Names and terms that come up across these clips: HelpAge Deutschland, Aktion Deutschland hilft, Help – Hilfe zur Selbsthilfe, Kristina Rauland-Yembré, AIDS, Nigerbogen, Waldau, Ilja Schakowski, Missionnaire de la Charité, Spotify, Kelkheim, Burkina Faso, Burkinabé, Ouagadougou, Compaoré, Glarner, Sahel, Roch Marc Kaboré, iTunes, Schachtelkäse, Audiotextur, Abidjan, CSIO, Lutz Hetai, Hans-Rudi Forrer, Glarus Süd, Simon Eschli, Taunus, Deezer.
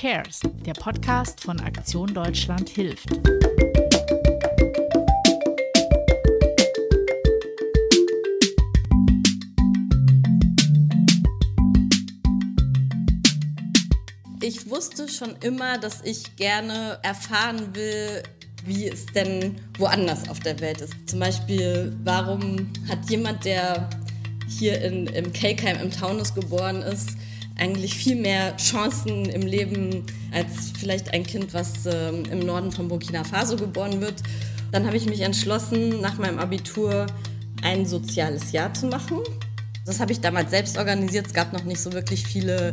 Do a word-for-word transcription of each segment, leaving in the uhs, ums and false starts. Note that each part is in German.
Cares, der Podcast von Aktion Deutschland hilft. Ich wusste schon immer, dass ich gerne erfahren will, wie es denn woanders auf der Welt ist. Zum Beispiel, warum hat jemand, der hier in, im Kelkheim im Taunus geboren ist, eigentlich viel mehr Chancen im Leben als vielleicht ein Kind, was ähm, im Norden von Burkina Faso geboren wird. Dann habe ich mich entschlossen, nach meinem Abitur ein soziales Jahr zu machen. Das habe ich damals selbst organisiert. Es gab noch nicht so wirklich viele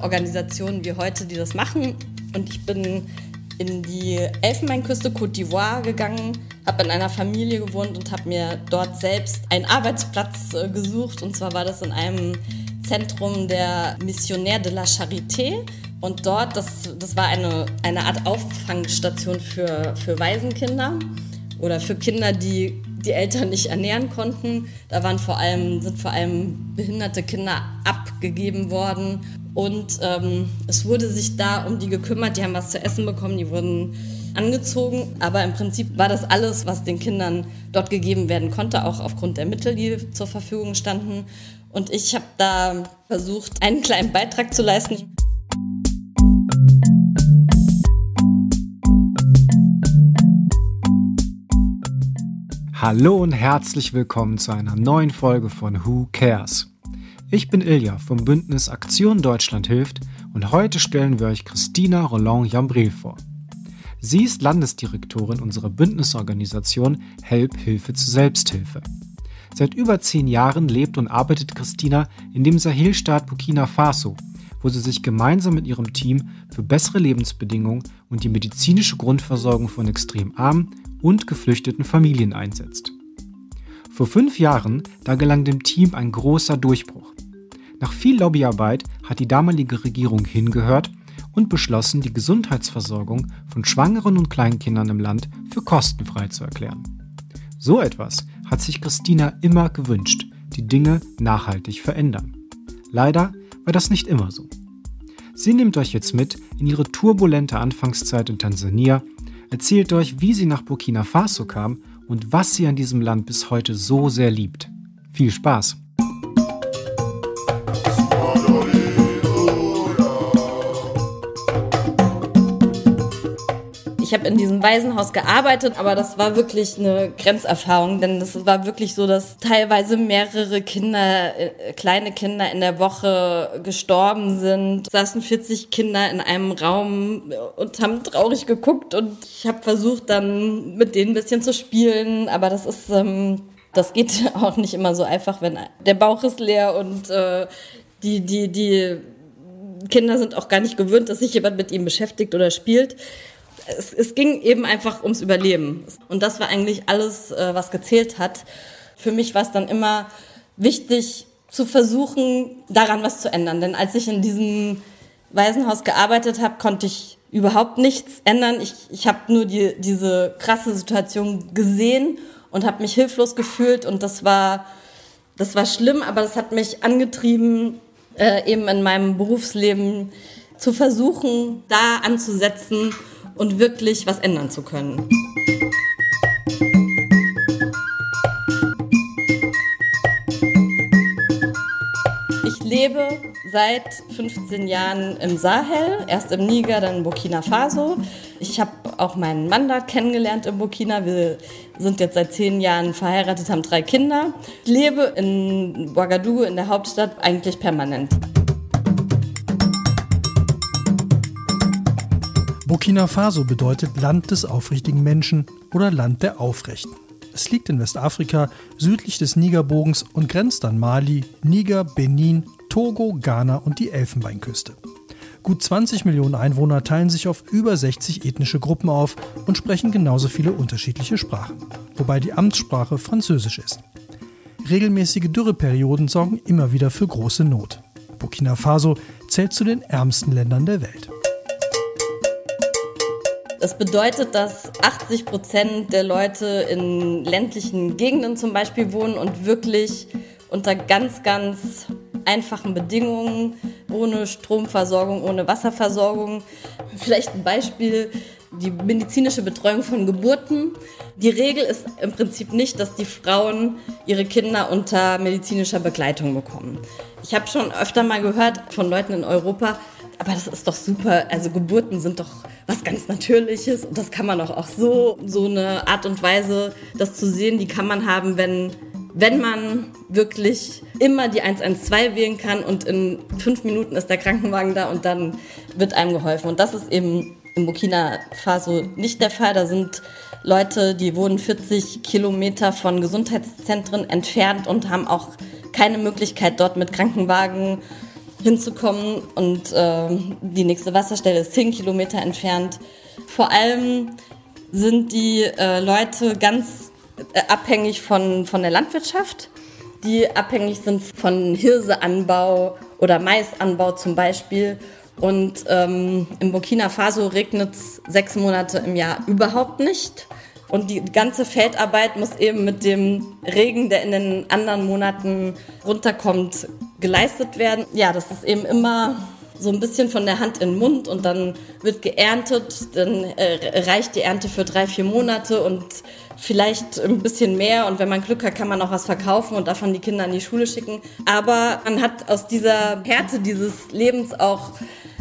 Organisationen wie heute, die das machen. Und ich bin in die Elfenbeinküste Côte d'Ivoire gegangen, habe in einer Familie gewohnt und habe mir dort selbst einen Arbeitsplatz äh, gesucht. Und zwar war das in einem Zentrum der Missionnaire de la Charité. Und dort, das, das war eine, eine Art Auffangstation für, für Waisenkinder oder für Kinder, die die Eltern nicht ernähren konnten. Da waren vor allem, sind vor allem behinderte Kinder abgegeben worden. Und ähm, es wurde sich da um die gekümmert, die haben was zu essen bekommen, die wurden angezogen. Aber im Prinzip war das alles, was den Kindern dort gegeben werden konnte, auch aufgrund der Mittel, die zur Verfügung standen. Und ich habe da versucht, einen kleinen Beitrag zu leisten. Hallo und herzlich willkommen zu einer neuen Folge von Who Cares? Ich bin Ilja vom Bündnis Aktion Deutschland hilft und heute stellen wir euch Kristina Rauland-Yembré vor. Sie ist Landesdirektorin unserer Bündnisorganisation Help – Hilfe zur Selbsthilfe. Seit über zehn Jahren lebt und arbeitet Kristina in dem Sahelstaat Burkina Faso, wo sie sich gemeinsam mit ihrem Team für bessere Lebensbedingungen und die medizinische Grundversorgung von extrem armen und geflüchteten Familien einsetzt. Vor fünf Jahren, da gelang dem Team ein großer Durchbruch. Nach viel Lobbyarbeit hat die damalige Regierung hingehört und beschlossen, die Gesundheitsversorgung von Schwangeren und Kleinkindern im Land für kostenfrei zu erklären. So etwas hat sich Kristina immer gewünscht, die Dinge nachhaltig verändern. Leider war das nicht immer so. Sie nimmt euch jetzt mit in ihre turbulente Anfangszeit in Tansania, erzählt euch, wie sie nach Burkina Faso kam und was sie an diesem Land bis heute so sehr liebt. Viel Spaß! Ich habe in diesem Waisenhaus gearbeitet, aber das war wirklich eine Grenzerfahrung, denn das war wirklich so, dass teilweise mehrere Kinder, äh, kleine Kinder in der Woche gestorben sind. Es saßen vierzig Kinder in einem Raum und haben traurig geguckt und ich habe versucht, dann mit denen ein bisschen zu spielen, aber das ist, ähm, das geht auch nicht immer so einfach, wenn der Bauch ist leer und äh, die, die, die Kinder sind auch gar nicht gewöhnt, dass sich jemand mit ihnen beschäftigt oder spielt. Es, es ging eben einfach ums Überleben. Und das war eigentlich alles, was gezählt hat. Für mich war es dann immer wichtig, zu versuchen, daran was zu ändern. Denn als ich in diesem Waisenhaus gearbeitet habe, konnte ich überhaupt nichts ändern. Ich, ich habe nur die, diese krasse Situation gesehen und habe mich hilflos gefühlt. Und das war, das war schlimm, aber das hat mich angetrieben, äh, eben in meinem Berufsleben zu versuchen, da anzusetzen und wirklich was ändern zu können. Ich lebe seit fünfzehn Jahren im Sahel, erst im Niger, dann in Burkina Faso. Ich habe auch meinen Mann da kennengelernt in Burkina. Wir sind jetzt seit zehn Jahren verheiratet, haben drei Kinder. Ich lebe in Ouagadougou, in der Hauptstadt, eigentlich permanent. Burkina Faso bedeutet Land des aufrichtigen Menschen oder Land der Aufrechten. Es liegt in Westafrika, südlich des Nigerbogens und grenzt an Mali, Niger, Benin, Togo, Ghana und die Elfenbeinküste. Gut zwanzig Millionen Einwohner teilen sich auf über sechzig ethnische Gruppen auf und sprechen genauso viele unterschiedliche Sprachen, wobei die Amtssprache Französisch ist. Regelmäßige Dürreperioden sorgen immer wieder für große Not. Burkina Faso zählt zu den ärmsten Ländern der Welt. Das bedeutet, dass achtzig Prozent der Leute in ländlichen Gegenden zum Beispiel wohnen und wirklich unter ganz, ganz einfachen Bedingungen ohne Stromversorgung, ohne Wasserversorgung. Vielleicht ein Beispiel, die medizinische Betreuung von Geburten. Die Regel ist im Prinzip nicht, dass die Frauen ihre Kinder unter medizinischer Begleitung bekommen. Ich habe schon öfter mal gehört von Leuten in Europa, aber das ist doch super, also Geburten sind doch was ganz Natürliches und das kann man doch auch so, so eine Art und Weise, das zu sehen, die kann man haben, wenn, wenn man wirklich immer die eins eins zwei wählen kann und in fünf Minuten ist der Krankenwagen da und dann wird einem geholfen. Und das ist eben in Burkina Faso nicht der Fall, da sind Leute, die wohnen vierzig Kilometer von Gesundheitszentren entfernt und haben auch keine Möglichkeit, dort mit Krankenwagen hinzukommen und äh, die nächste Wasserstelle ist zehn Kilometer entfernt. Vor allem sind die äh, Leute ganz äh, abhängig von, von der Landwirtschaft, die abhängig sind von Hirseanbau oder Maisanbau zum Beispiel. Und ähm, in Burkina Faso regnet es sechs Monate im Jahr überhaupt nicht. Und die ganze Feldarbeit muss eben mit dem Regen, der in den anderen Monaten runterkommt, geleistet werden. Ja, das ist eben immer so ein bisschen von der Hand in den Mund und dann wird geerntet, dann äh, reicht die Ernte für drei, vier Monate und vielleicht ein bisschen mehr und wenn man Glück hat, kann man auch was verkaufen und davon die Kinder in die Schule schicken. Aber man hat aus dieser Härte dieses Lebens auch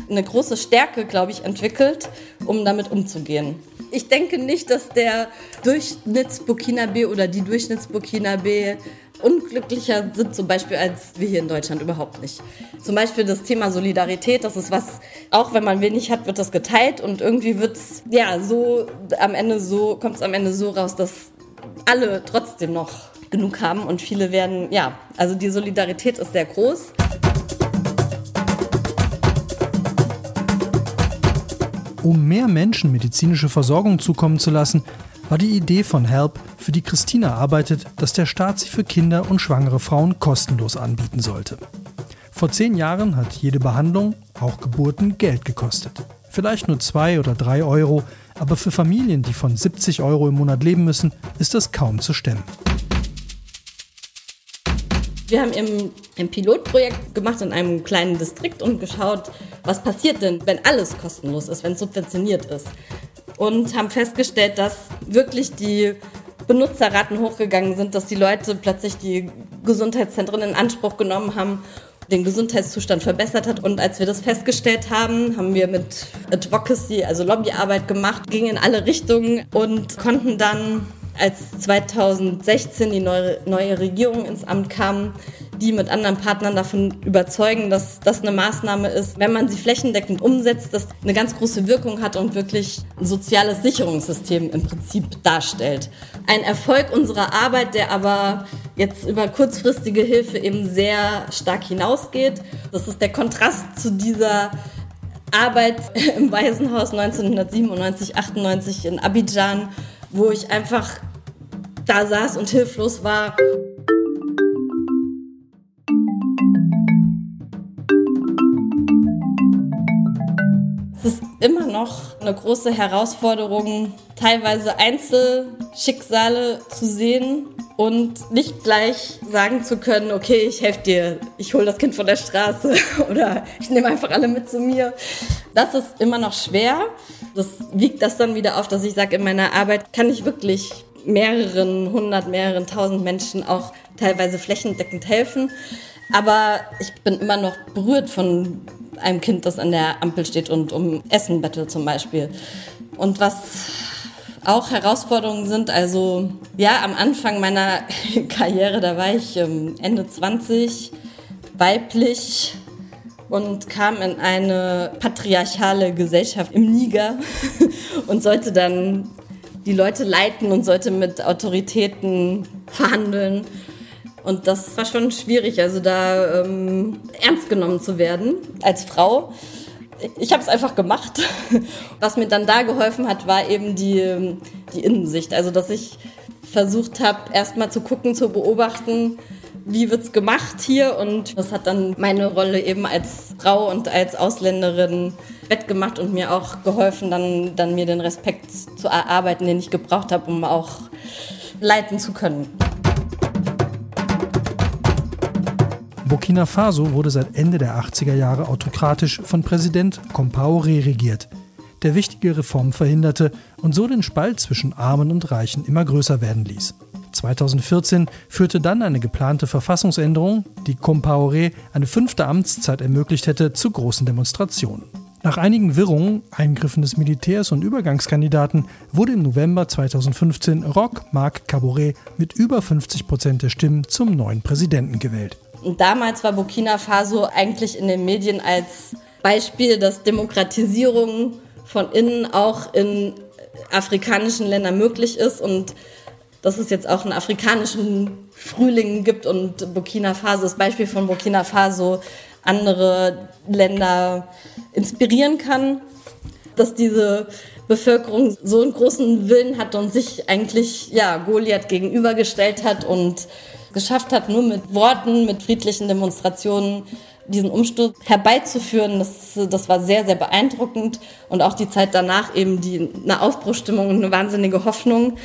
eine große Stärke, glaube ich, entwickelt, um damit umzugehen. Ich denke nicht, dass der Durchschnitts-Burkinabe oder die Durchschnitts-Burkinabe unglücklicher sind, zum Beispiel als wir hier in Deutschland, überhaupt nicht. Zum Beispiel das Thema Solidarität, das ist was, auch wenn man wenig hat, wird das geteilt und irgendwie wird's, ja, so am Ende so, kommt's am Ende so raus, dass alle trotzdem noch genug haben und viele werden, ja, also die Solidarität ist sehr groß. Um mehr Menschen medizinische Versorgung zukommen zu lassen, war die Idee von Help, für die Kristina arbeitet, dass der Staat sie für Kinder und schwangere Frauen kostenlos anbieten sollte. Vor zehn Jahren hat jede Behandlung, auch Geburten, Geld gekostet. Vielleicht nur zwei oder drei Euro, aber für Familien, die von siebzig Euro im Monat leben müssen, ist das kaum zu stemmen. Wir haben eben ein Pilotprojekt gemacht in einem kleinen Distrikt und geschaut, was passiert denn, wenn alles kostenlos ist, wenn subventioniert ist. Und haben festgestellt, dass wirklich die Benutzerraten hochgegangen sind, dass die Leute plötzlich die Gesundheitszentren in Anspruch genommen haben, den Gesundheitszustand verbessert hat. Und als wir das festgestellt haben, haben wir mit Advocacy, also Lobbyarbeit gemacht, gingen in alle Richtungen und konnten dann, als zweitausendsechzehn die neue, neue Regierung ins Amt kam, die mit anderen Partnern davon überzeugen, dass das eine Maßnahme ist, wenn man sie flächendeckend umsetzt, dass eine ganz große Wirkung hat und wirklich ein soziales Sicherungssystem im Prinzip darstellt. Ein Erfolg unserer Arbeit, der aber jetzt über kurzfristige Hilfe eben sehr stark hinausgeht. Das ist der Kontrast zu dieser Arbeit im Waisenhaus neunzehnhundertsiebenundneunzig, achtundneunzig in Abidjan, wo ich einfach da saß und hilflos war. Es ist immer noch eine große Herausforderung, teilweise Einzelschicksale zu sehen und nicht gleich sagen zu können, okay, ich helfe dir, ich hole das Kind von der Straße oder ich nehme einfach alle mit zu mir. Das ist immer noch schwer. Das wiegt das dann wieder auf, dass ich sage, in meiner Arbeit kann ich wirklich mehreren hundert, mehreren tausend Menschen auch teilweise flächendeckend helfen. Aber ich bin immer noch berührt von einem Kind, das an der Ampel steht und um Essen bettelt zum Beispiel. Und was auch Herausforderungen sind, also ja, am Anfang meiner Karriere, da war ich Ende zwanzig, weiblich und kam in eine patriarchale Gesellschaft im Niger und sollte dann die Leute leiten und sollte mit Autoritäten verhandeln. Und das war schon schwierig, also da ähm, ernst genommen zu werden als Frau. Ich habe es einfach gemacht. Was mir dann da geholfen hat, war eben die, die Innensicht. Also dass ich versucht habe, erst mal zu gucken, zu beobachten, wie wird's gemacht hier. Und das hat dann meine Rolle eben als Frau und als Ausländerin wettgemacht und mir auch geholfen, dann, dann mir den Respekt zu erarbeiten, den ich gebraucht habe, um auch leiten zu können. Burkina Faso wurde seit Ende der achtziger Jahre autokratisch von Präsident Compaoré regiert, der wichtige Reformen verhinderte und so den Spalt zwischen Armen und Reichen immer größer werden ließ. zweitausendvierzehn führte dann eine geplante Verfassungsänderung, die Compaoré eine fünfte Amtszeit ermöglicht hätte, zu großen Demonstrationen. Nach einigen Wirrungen, Eingriffen des Militärs und Übergangskandidaten wurde im November zweitausendfünfzehn Roch Marc Kaboré mit über fünfzig Prozent der Stimmen zum neuen Präsidenten gewählt. Und damals war Burkina Faso eigentlich in den Medien als Beispiel, dass Demokratisierung von innen auch in afrikanischen Ländern möglich ist und dass es jetzt auch einen afrikanischen Frühling gibt und Burkina Faso, das Beispiel von Burkina Faso, andere Länder inspirieren kann, dass diese Bevölkerung so einen großen Willen hat und sich eigentlich ja, Goliath gegenübergestellt hat und geschafft hat, nur mit Worten, mit friedlichen Demonstrationen diesen Umsturz herbeizuführen. Das, das war sehr, sehr beeindruckend und auch die Zeit danach eben die, eine Aufbruchstimmung und eine wahnsinnige Hoffnung.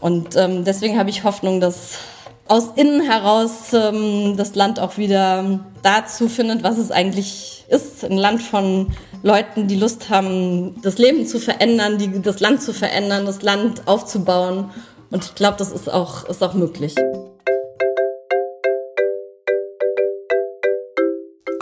Und ähm, deswegen habe ich Hoffnung, dass aus innen heraus ähm, das Land auch wieder dazu findet, was es eigentlich ist. Ein Land von Leuten, die Lust haben, das Leben zu verändern, die, das Land zu verändern, das Land aufzubauen. Und ich glaube, das ist auch, ist auch möglich.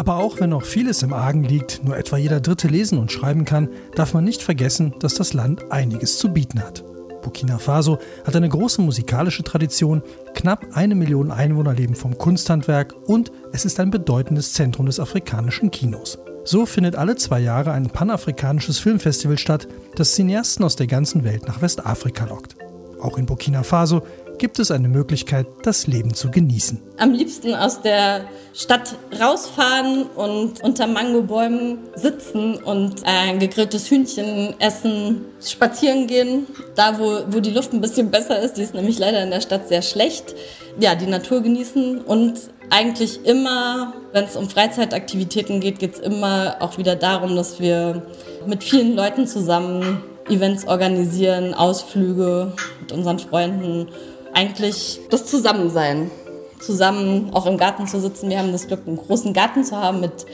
Aber auch wenn noch vieles im Argen liegt, nur etwa jeder Dritte lesen und schreiben kann, darf man nicht vergessen, dass das Land einiges zu bieten hat. Burkina Faso hat eine große musikalische Tradition, knapp eine Million Einwohner leben vom Kunsthandwerk und es ist ein bedeutendes Zentrum des afrikanischen Kinos. So findet alle zwei Jahre ein panafrikanisches Filmfestival statt, das Cineasten aus der ganzen Welt nach Westafrika lockt. Auch in Burkina Faso gibt es eine Möglichkeit, das Leben zu genießen. Am liebsten aus der Stadt rausfahren und unter Mangobäumen sitzen und ein gegrilltes Hühnchen essen, spazieren gehen, da wo, wo die Luft ein bisschen besser ist, die ist nämlich leider in der Stadt sehr schlecht. Ja, die Natur genießen und eigentlich immer, wenn es um Freizeitaktivitäten geht, geht es immer auch wieder darum, dass wir mit vielen Leuten zusammen Events organisieren, Ausflüge mit unseren Freunden. Eigentlich das Zusammensein, zusammen auch im Garten zu sitzen. Wir haben das Glück, einen großen Garten zu haben, mit,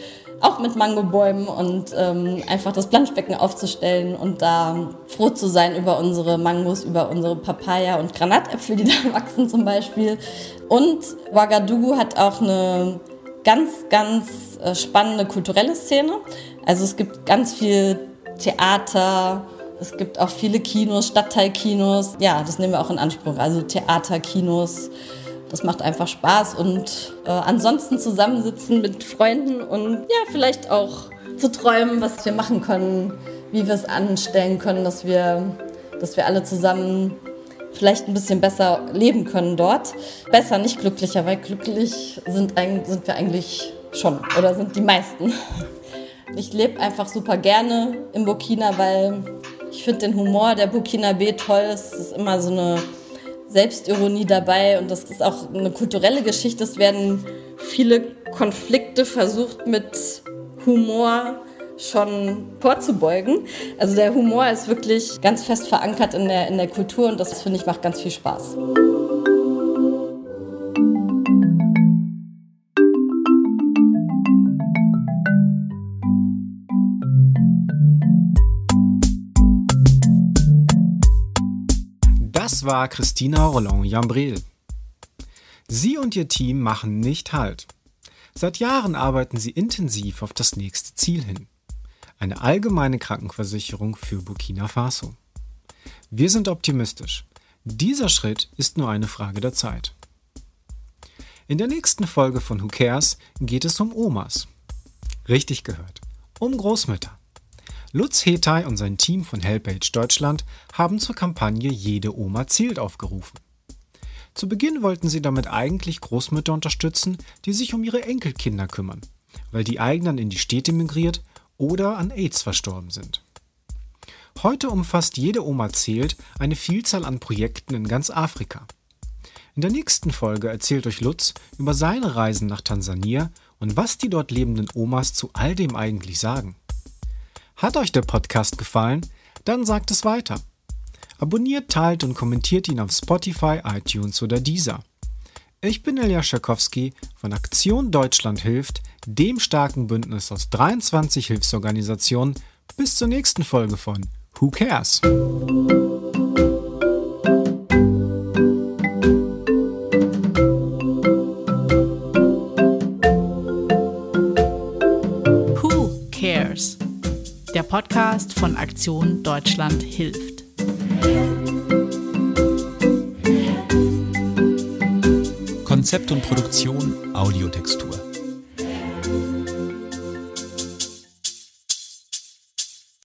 auch mit Mangobäumen und ähm, einfach das Planschbecken aufzustellen und da froh zu sein über unsere Mangos, über unsere Papaya und Granatäpfel, die da wachsen zum Beispiel. Und Ouagadougou hat auch eine ganz, ganz spannende kulturelle Szene. Also es gibt ganz viel Theater, es gibt auch viele Kinos, Stadtteilkinos. Ja, das nehmen wir auch in Anspruch. Also Theaterkinos, das macht einfach Spaß. Und äh, ansonsten zusammensitzen mit Freunden und ja, vielleicht auch zu träumen, was wir machen können, wie wir es anstellen können, dass wir, dass wir alle zusammen vielleicht ein bisschen besser leben können dort. Besser, nicht glücklicher, weil glücklich sind, sind wir eigentlich schon oder sind die meisten. Ich lebe einfach super gerne in Burkina, weil ich finde den Humor der Burkinabé toll, es ist immer so eine Selbstironie dabei und das ist auch eine kulturelle Geschichte. Es werden viele Konflikte versucht mit Humor schon vorzubeugen. Also der Humor ist wirklich ganz fest verankert in der, in der Kultur und das, finde ich, macht ganz viel Spaß. Das war Kristina Rauland-Yembré. Sie und ihr Team machen nicht Halt. Seit Jahren arbeiten sie intensiv auf das nächste Ziel hin. Eine allgemeine Krankenversicherung für Burkina Faso. Wir sind optimistisch. Dieser Schritt ist nur eine Frage der Zeit. In der nächsten Folge von Who Cares geht es um Omas. Richtig gehört, um Großmütter. Lutz Hetai und sein Team von HelpAge Deutschland haben zur Kampagne Jede Oma zählt aufgerufen. Zu Beginn wollten sie damit eigentlich Großmütter unterstützen, die sich um ihre Enkelkinder kümmern, weil die eigenen in die Städte migriert oder an AIDS verstorben sind. Heute umfasst Jede Oma zählt eine Vielzahl an Projekten in ganz Afrika. In der nächsten Folge erzählt euch Lutz über seine Reisen nach Tansania und was die dort lebenden Omas zu all dem eigentlich sagen. Hat euch der Podcast gefallen? Dann sagt es weiter. Abonniert, teilt und kommentiert ihn auf Spotify, iTunes oder Deezer. Ich bin Ilja Schakowski von Aktion Deutschland hilft, dem starken Bündnis aus dreiundzwanzig Hilfsorganisationen. Bis zur nächsten Folge von Who Cares? Who Cares? Der Podcast von Aktion Deutschland hilft. Konzept und Produktion Audiotextur.